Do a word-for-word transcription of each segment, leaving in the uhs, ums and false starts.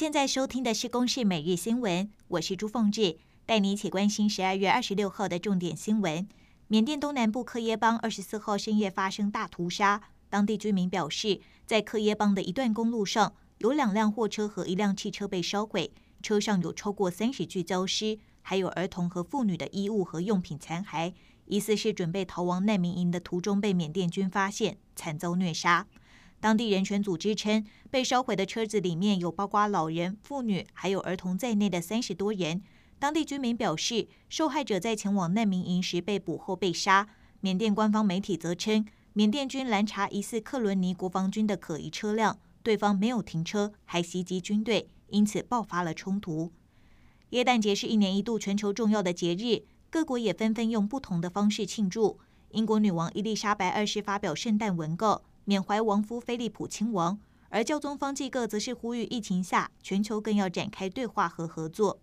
现在收听的是《公视每日新闻》，我是朱凤志，带你一起关心十二月二十六号的重点新闻。缅甸东南部克耶邦二十四号深夜发生大屠杀，当地居民表示，在克耶邦的一段公路上，有两辆货车和一辆汽车被烧毁，车上有超过三十具焦尸，还有儿童和妇女的衣物和用品残骸，疑似是准备逃亡难民营的途中被缅甸军发现，惨遭虐杀。当地人权组织称，被烧毁的车子里面有包括老人、妇女还有儿童在内的三十多人。当地居民表示，受害者在前往难民营时被捕后被杀。缅甸官方媒体则称，缅甸军拦查疑似克伦尼国防军的可疑车辆，对方没有停车，还袭击军队，因此爆发了冲突。耶诞节是一年一度全球重要的节日，各国也纷纷用不同的方式庆祝。英国女王伊丽莎白二世发表圣诞文告，缅怀亡夫菲利普亲王，而教宗方济各则是呼吁疫情下，全球更要展开对话和合作。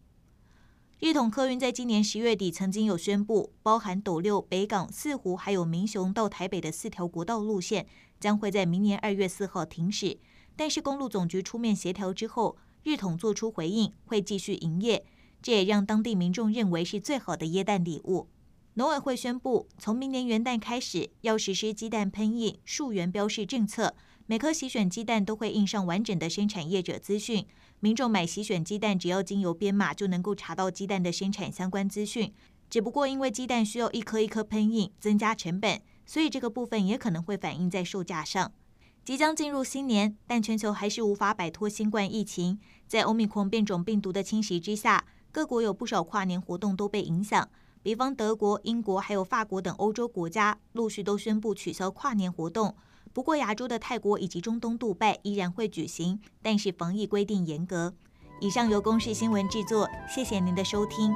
日统客运在今年十月底曾经有宣布，包含斗六、北港、四湖还有民雄到台北的四条国道路线将会在明年二月四号停驶，但是公路总局出面协调之后，日统做出回应，会继续营业，这也让当地民众认为是最好的耶诞礼物。农委会宣布，从明年元旦开始，要实施鸡蛋喷印、溯源标示政策，每颗洗选鸡蛋都会印上完整的生产业者资讯。民众买洗选鸡蛋，只要经由编码就能够查到鸡蛋的生产相关资讯。只不过因为鸡蛋需要一颗一颗喷印，增加成本，所以这个部分也可能会反映在售价上。即将进入新年，但全球还是无法摆脱新冠疫情。在 Omicron 变种病毒的侵袭之下，各国有不少跨年活动都被影响。比方德国、英国还有法国等欧洲国家陆续都宣布取消跨年活动，不过亚洲的泰国以及中东杜拜依然会举行，但是防疫规定严格。以上由公视新闻制作，谢谢您的收听。